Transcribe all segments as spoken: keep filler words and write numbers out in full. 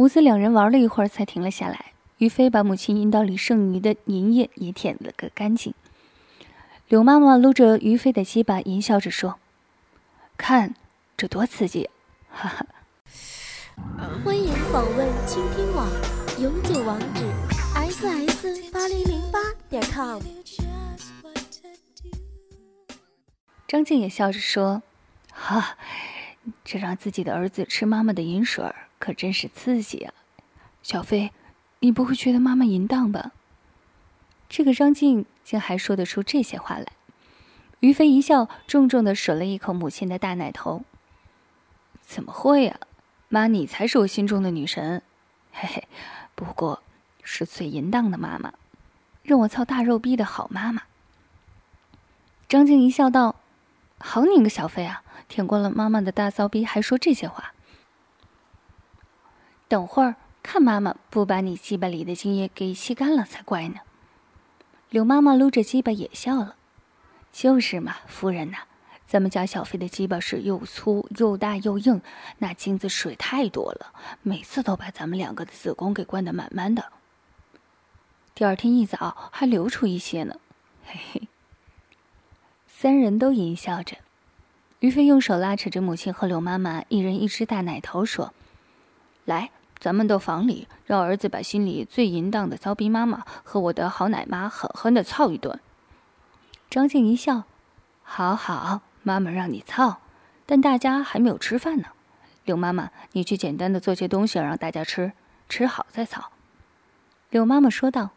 母子两人玩了一会儿才停了下来，于飞把母亲阴道里剩余的粘液也舔了个干净。柳妈妈撸着于飞的鸡巴，淫笑着说：“看，这多刺激！”哈哈。欢迎访问倾听网，永久网址 s s 八零零八 点 com。张静也笑着说：“哈，这让自己的儿子吃妈妈的银水儿，可真是刺激啊！小飞，你不会觉得妈妈淫荡吧？”这个张静竟还说得出这些话来。于飞一笑，重重地吮了一口母亲的大奶头。怎么会呀、啊？妈，你才是我心中的女神，嘿嘿，不过是最淫荡的妈妈，让我操大肉逼的好妈妈。张静一笑道：“好你个小飞啊，舔过了妈妈的大骚逼还说这些话。等会儿看妈妈不把你鸡巴里的精液给吸干了才怪呢。”柳妈妈撸着鸡巴也笑了：“就是嘛，夫人呐、啊。咱们家小飞的鸡巴是又粗又大又硬，那精子水太多了，每次都把咱们两个的子宫给灌得满满的。第二天一早还流出一些呢，嘿嘿。”三人都淫笑着，于飞用手拉扯着母亲和柳妈妈，一人一只大奶头，说：“来，咱们到房里，让儿子把心里最淫荡的骚逼妈妈和我的好奶妈狠狠地操一顿。”张静一笑：“好好。”妈妈让你操，但大家还没有吃饭呢。柳妈妈，你去简单的做些东西让大家吃，吃好再操。”柳妈妈说道：“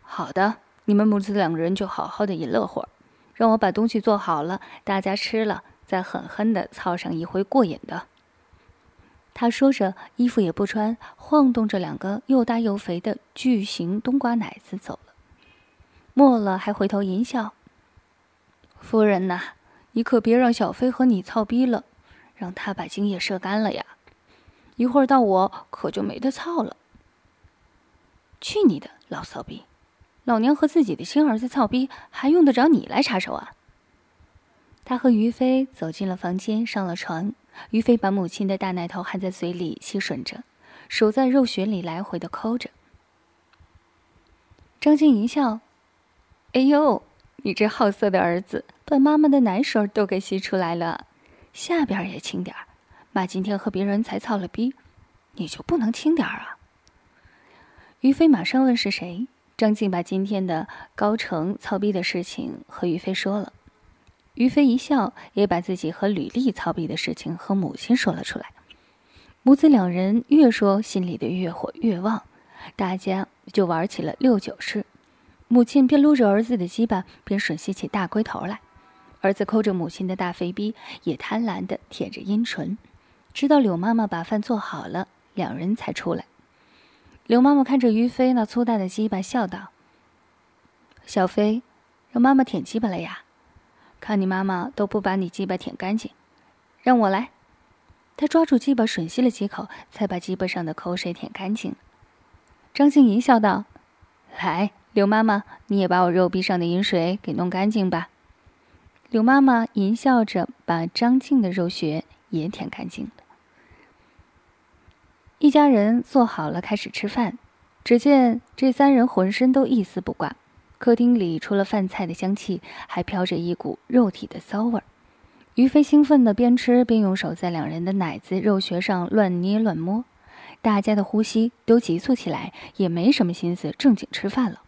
好的，你们母子两个人就好好的饮乐会儿，让我把东西做好了，大家吃了再狠狠的操上一回过瘾的。”她说着，衣服也不穿，晃动着两个又大又肥的巨型冬瓜奶子走了。末了还回头淫笑：“夫人呐、啊。你可别让小飞和你操逼了，让他把精液射干了呀，一会儿到我可就没得操了。”“去你的老骚逼，老娘和自己的亲儿子操逼还用得着你来插手啊？”他和于飞走进了房间，上了床。于飞把母亲的大奶头含在嘴里吸吮着，手在肉穴里来回的抠着。张静一笑：“哎呦，你这好色的儿子，把妈妈的奶水都给吸出来了，下边也轻点儿。妈今天和别人才操了逼，你就不能轻点儿啊？”于飞马上问是谁。张静把今天的高成操逼的事情和于飞说了。于飞一笑，也把自己和吕丽操逼的事情和母亲说了出来。母子两人越说心里的越火越旺，大家就玩起了六九式。母亲边撸着儿子的鸡巴，边吮吸起大龟头来。儿子抠着母亲的大肥逼，也贪婪地舔着阴唇，直到柳妈妈把饭做好了，两人才出来。柳妈妈看着于飞那粗大的鸡巴，笑道：“小飞，让妈妈舔鸡巴了呀？看你妈妈都不把你鸡巴舔干净，让我来。”她抓住鸡巴吮吸了几口，才把鸡巴上的口水舔干净。张静怡笑道：“来，柳妈妈，你也把我肉壁上的饮水给弄干净吧。”柳妈妈淫笑着把张静的肉穴也舔干净了。一家人坐好了，开始吃饭。只见这三人浑身都一丝不挂，客厅里除了饭菜的香气，还飘着一股肉体的骚味儿。于飞兴奋地边吃边用手在两人的奶子肉穴上乱捏乱摸，大家的呼吸都急促起来，也没什么心思正经吃饭了。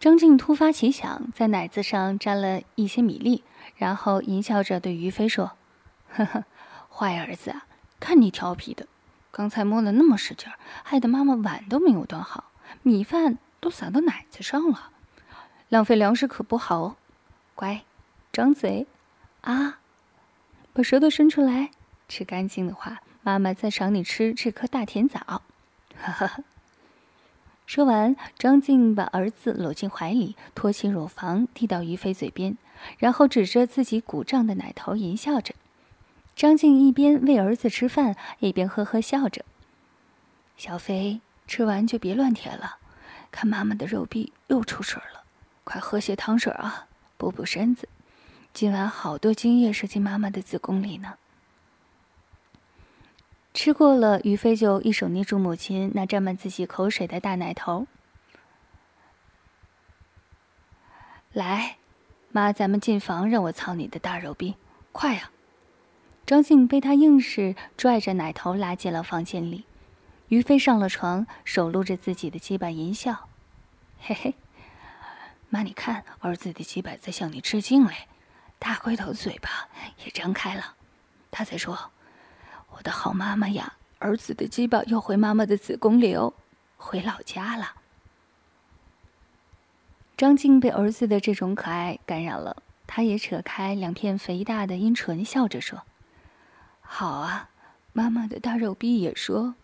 张静突发奇想，在奶子上沾了一些米粒，然后淫笑着对于飞说：“呵呵，坏儿子啊，看你调皮的，刚才摸得那么使劲，害得妈妈碗都没有端好，米饭都洒到奶子上了，浪费粮食可不好哦。乖，张嘴啊，把舌头伸出来，吃干净的话，妈妈再赏你吃这颗大甜枣。”呵呵呵。说完，张静把儿子搂进怀里，托起乳房递到于飞嘴边，然后指着自己鼓胀的奶头淫笑着。张静一边喂儿子吃饭，一边呵呵笑着：“小飞，吃完就别乱舔了，看妈妈的肉壁又出水了，快喝些汤水啊，补补身子。今晚好多精液射进妈妈的子宫里呢。”吃过了，于飞就一手捏住母亲那沾满自己口水的大奶头。来，妈，咱们进房，让我操你的大肉逼，快呀！张静被他硬是拽着奶头拉进了房间里。于飞上了床，手撸着自己的鸡巴淫笑，嘿嘿，妈，你看，儿子的鸡巴在向你致敬嘞，大龟头嘴巴也张开了。他在说，我的好妈妈呀，儿子的鸡巴又回妈妈的子宫流，回老家了。张静被儿子的这种可爱感染了，她也扯开两片肥大的阴唇，笑着说，好啊，妈妈的大肉逼也说，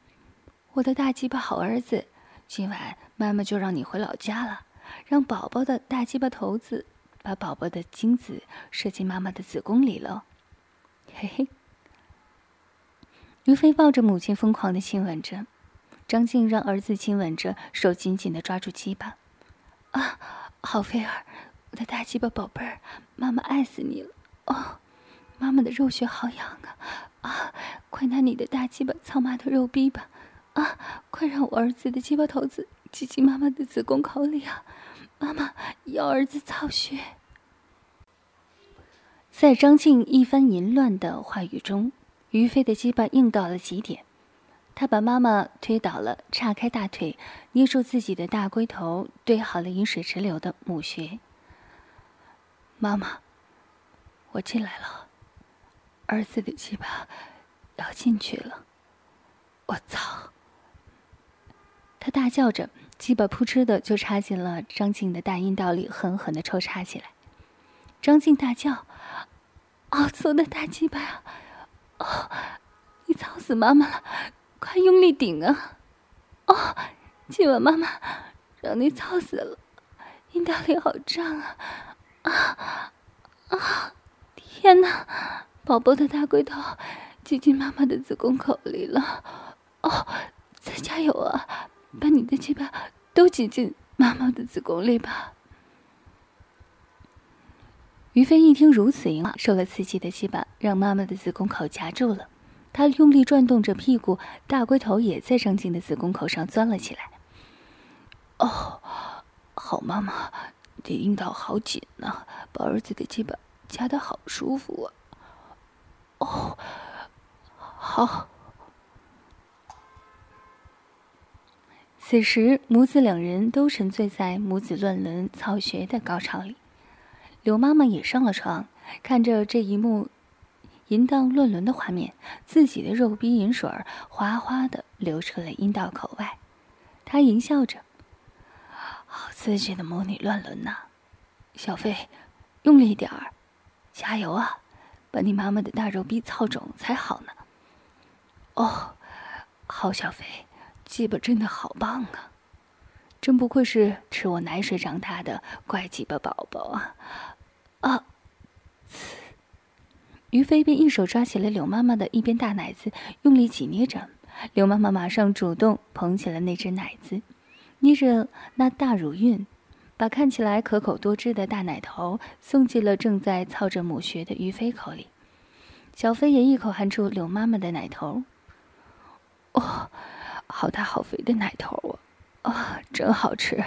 我的大鸡巴好儿子，今晚妈妈就让你回老家了，让宝宝的大鸡巴头子把宝宝的精子射进妈妈的子宫里了，嘿嘿。于飞抱着母亲疯狂地亲吻着，张静让儿子亲吻着，手紧紧地抓住鸡巴，啊，好菲儿，我的大鸡巴宝贝儿，妈妈爱死你了哦！妈妈的肉穴好痒啊！啊，快拿你的大鸡巴操妈的肉逼吧！啊，快让我儿子的鸡巴头子挤进妈妈的子宫口里啊！妈妈要儿子操穴。在张静一番淫乱的话语中，于飞的鸡巴硬到了极点。他把妈妈推倒了，岔开大腿，捏住自己的大龟头，对好了饮水直流的母穴。妈妈，我进来了，儿子的鸡巴要进去了，我操！他大叫着，鸡巴扑哧的就插进了张静的大阴道里，狠狠的抽插起来。张静大叫：“好粗的大鸡巴呀！哦，你操死妈妈了！”快用力顶啊！哦，今晚妈妈让你操死了，阴道里好胀啊！啊啊！天哪，宝宝的大龟头挤进妈妈的子宫口里了！哦，再加油啊！把你的鸡巴都挤进妈妈的子宫里吧！于飞一听如此淫话，受了刺激的鸡巴让妈妈的子宫口夹住了。他用力转动着屁股，大龟头也在张静的子宫口上钻了起来。哦，好妈妈，你的阴道好紧啊，把儿子的鸡巴夹得好舒服啊。哦，好。此时母子两人都沉醉在母子乱伦操穴的高潮里。刘妈妈也上了床，看着这一幕淫荡乱伦的画面，自己的肉逼银水哗哗地流出了阴道口外。他淫笑着，好刺激的母女乱伦呐、啊！小飞，用力点儿，加油啊！把你妈妈的大肉逼操肿才好呢。哦，好小飞，鸡巴真的好棒啊！真不愧是吃我奶水长大的怪鸡巴宝宝啊！啊！于飞便一手抓起了柳妈妈的一边大奶子，用力挤捏着。柳妈妈马上主动捧起了那只奶子，捏着那大乳晕，把看起来可口多汁的大奶头送进了正在操着母穴的于飞口里。小飞也一口含住柳妈妈的奶头，哦，好大好肥的奶头啊！啊、哦，真好吃！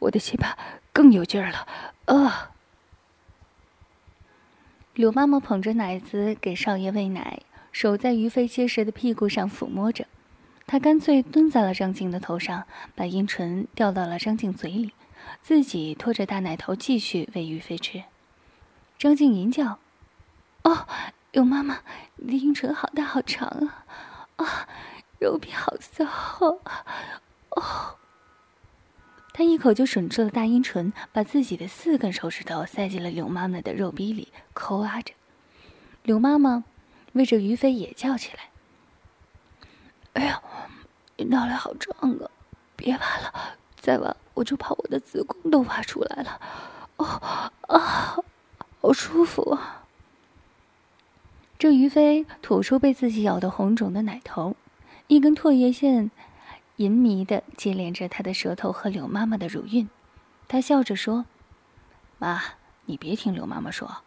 我的鸡巴更有劲儿了啊！哦，柳妈妈捧着奶子给少爷喂奶，手在于飞结实的屁股上抚摸着。她干脆蹲在了张静的头上，把阴唇掉到了张静嘴里，自己拖着大奶头继续喂于飞吃。张静吟叫：“哦，柳妈妈，你的阴唇好大好长啊！啊、哦，肉皮好骚哦！”哦，他一口就吮住了大阴唇，把自己的四根手指头塞进了柳妈妈的肉逼里，抠啊着。柳妈妈为着于飞也叫起来：“哎呀，你脑袋好胀啊！别挖了，再挖我就把我的子宫都挖出来了。哦啊，好舒服啊！”这于飞吐出被自己咬得红肿的奶头，一根唾液线淫迷的接连着他的舌头和柳妈妈的乳晕。他笑着说：“妈，你别听柳妈妈说，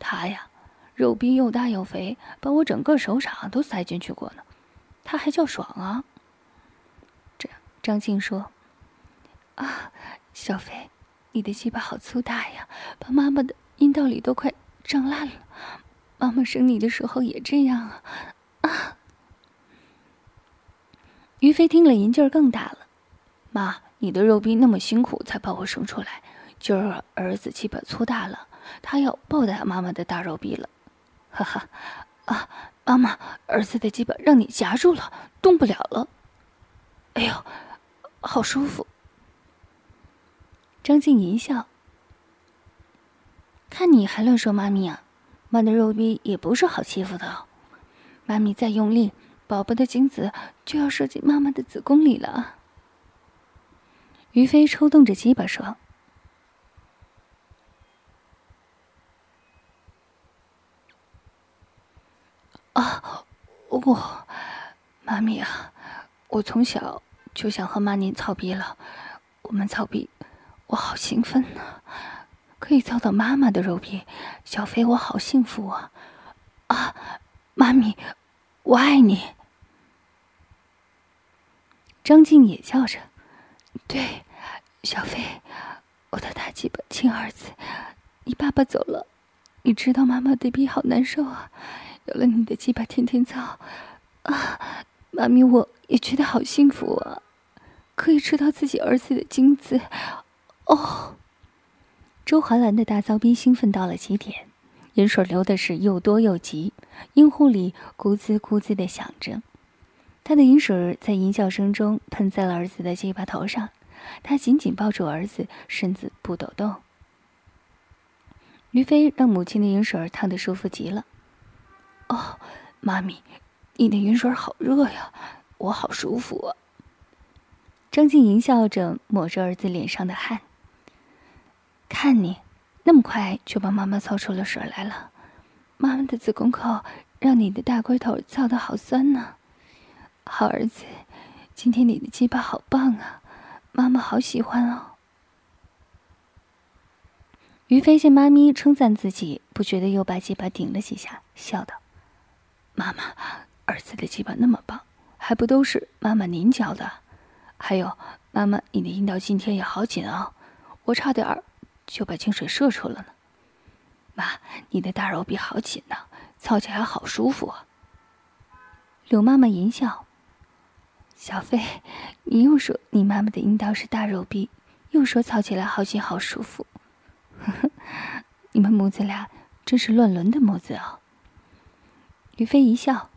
她呀，肉逼又大又肥，把我整个手掌都塞进去过呢。他还叫爽啊？”这张静说：“啊，小飞，你的鸡巴好粗大呀，把妈妈的阴道里都快胀烂了。妈妈生你的时候也这样啊。”啊！于飞听了银劲儿更大了：“妈，你的肉逼那么辛苦才把我生出来，今儿儿子鸡巴粗大了，他要报答妈妈的大肉逼了。”哈哈，啊，妈妈，儿子的鸡巴让你夹住了，动不了了。哎呦，好舒服。张静一笑：“看你还乱说妈咪啊，妈的肉逼也不是好欺负的哦。妈咪再用力，宝宝的精子就要射进妈妈的子宫里了啊。”于飞抽动着鸡巴说：“啊，我，妈咪啊，我从小就想和妈您操逼了，我们操逼，我好兴奋啊，可以操到妈妈的肉逼，小飞我好幸福啊，啊，妈咪，我爱你。”张静也叫着：“对，小飞，我的大鸡巴亲儿子，你爸爸走了，你知道妈妈的逼好难受啊，有了你的鸡巴天天操啊，妈咪我也觉得好幸福啊，可以吃到自己儿子的精子哦。”周寒兰的大骚逼兴奋到了极点，饮水流的是又多又急，阴户里咕滋咕滋的响着。他的饮水在淫笑声中喷在了儿子的鸡巴头上，他紧紧抱住儿子，身子不抖动。于飞让母亲的饮水烫得舒服极了：“哦，妈咪，你的饮水好热呀，我好舒服啊。”张静淫笑着抹着儿子脸上的汗：“看你那么快就把妈妈操出了水来了，妈妈的子宫口让你的大龟头操得好酸呢。好儿子，今天你的鸡巴好棒啊，妈妈好喜欢哦。”于飞见妈咪称赞自己，不觉得又把鸡巴顶了几下，笑道：“妈妈，儿子的鸡巴那么棒，还不都是妈妈您教的？还有妈妈，你的阴道今天也好紧哦，我差点儿就把清水射出了呢。妈，你的大肉臂好紧呢、啊，操起来好舒服啊。”柳妈妈淫笑：“小飞，你又说你妈妈的阴道是大肉逼，又说操起来好紧好舒服，呵呵，你们母子俩真是乱伦的母子哦。”于飞一笑：“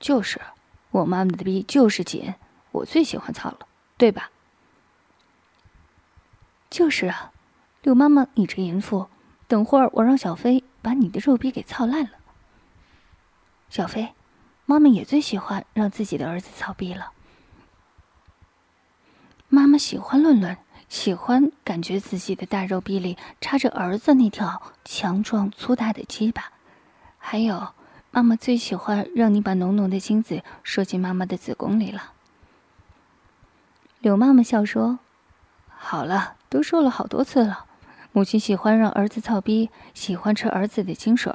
就是，我妈妈的逼就是紧，我最喜欢操了，对吧？”“就是啊，柳妈妈，你这淫妇，等会儿我让小飞把你的肉逼给操烂了。小飞，妈妈也最喜欢让自己的儿子操逼了。妈妈喜欢乱伦，喜欢感觉自己的大肉逼里插着儿子那条强壮粗大的鸡巴。还有，妈妈最喜欢让你把浓浓的精子射进妈妈的子宫里了。”柳妈妈笑说：“好了，都说了好多次了，母亲喜欢让儿子操逼，喜欢吃儿子的精水，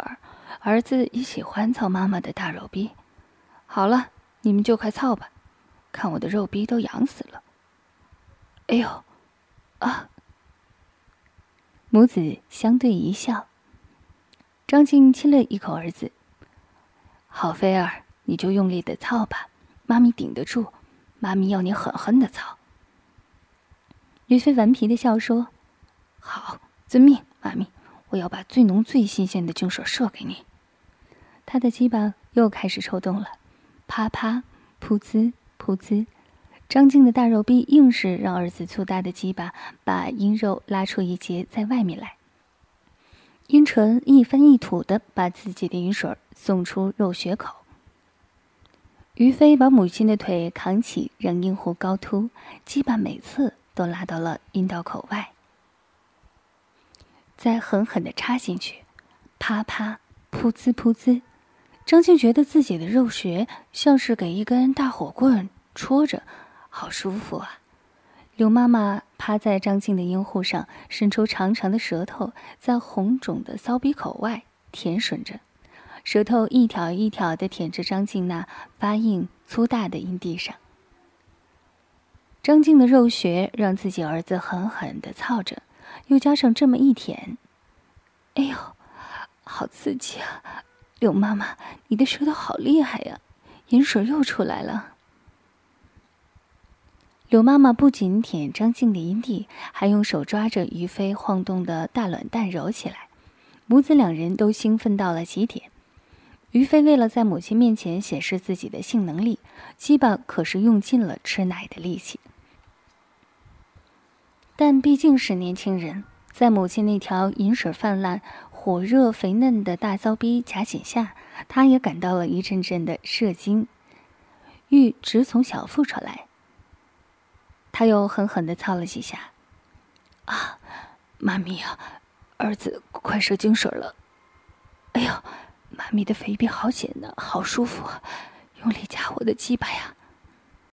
儿子也喜欢操妈妈的大肉逼。好了，你们就快操吧，看我的肉逼都痒死了。哎呦，啊！”母子相对一笑。张静亲了一口儿子：“好菲儿，你就用力的操吧，妈咪顶得住，妈咪要你狠狠的操。”于飞顽皮的笑说：“好，遵命，妈咪，我要把最浓最新鲜的精水射给你。”他的鸡巴又开始抽动了，啪啪，噗滋噗滋。张静的大肉逼硬是让儿子粗大的鸡巴把阴肉拉出一截在外面来，阴唇一翻一吐的把自己的阴水送出肉穴口。于飞把母亲的腿扛起，让阴户高凸，鸡巴每次都拉到了阴道口外，再狠狠地插进去，啪啪，噗滋噗滋。张静觉得自己的肉穴像是给一根大火棍戳着，好舒服啊。柳妈妈趴在张静的阴户上，伸出长长的舌头，在红肿的骚鼻口外舔吮着，舌头一条一条地舔着张静那发硬粗大的阴蒂上。张静的肉穴让自己儿子狠狠地操着，又加上这么一舔，哎呦，好刺激啊！柳妈妈，你的舌头好厉害呀，盐水又出来了。柳妈妈不仅舔张静的阴蒂，还用手抓着于飞晃动的大卵蛋揉起来，母子两人都兴奋到了极点。于飞为了在母亲面前显示自己的性能力，鸡巴可是用尽了吃奶的力气。但毕竟是年轻人，在母亲那条饮水泛滥、火热肥嫩的大骚逼夹紧下，他也感到了一阵阵的射精欲直从小腹出来。他又狠狠地操了几下，啊，妈咪啊，儿子快射精水了！哎呦，妈咪的肥逼好紧呢，好舒服啊！用力夹我的鸡巴呀！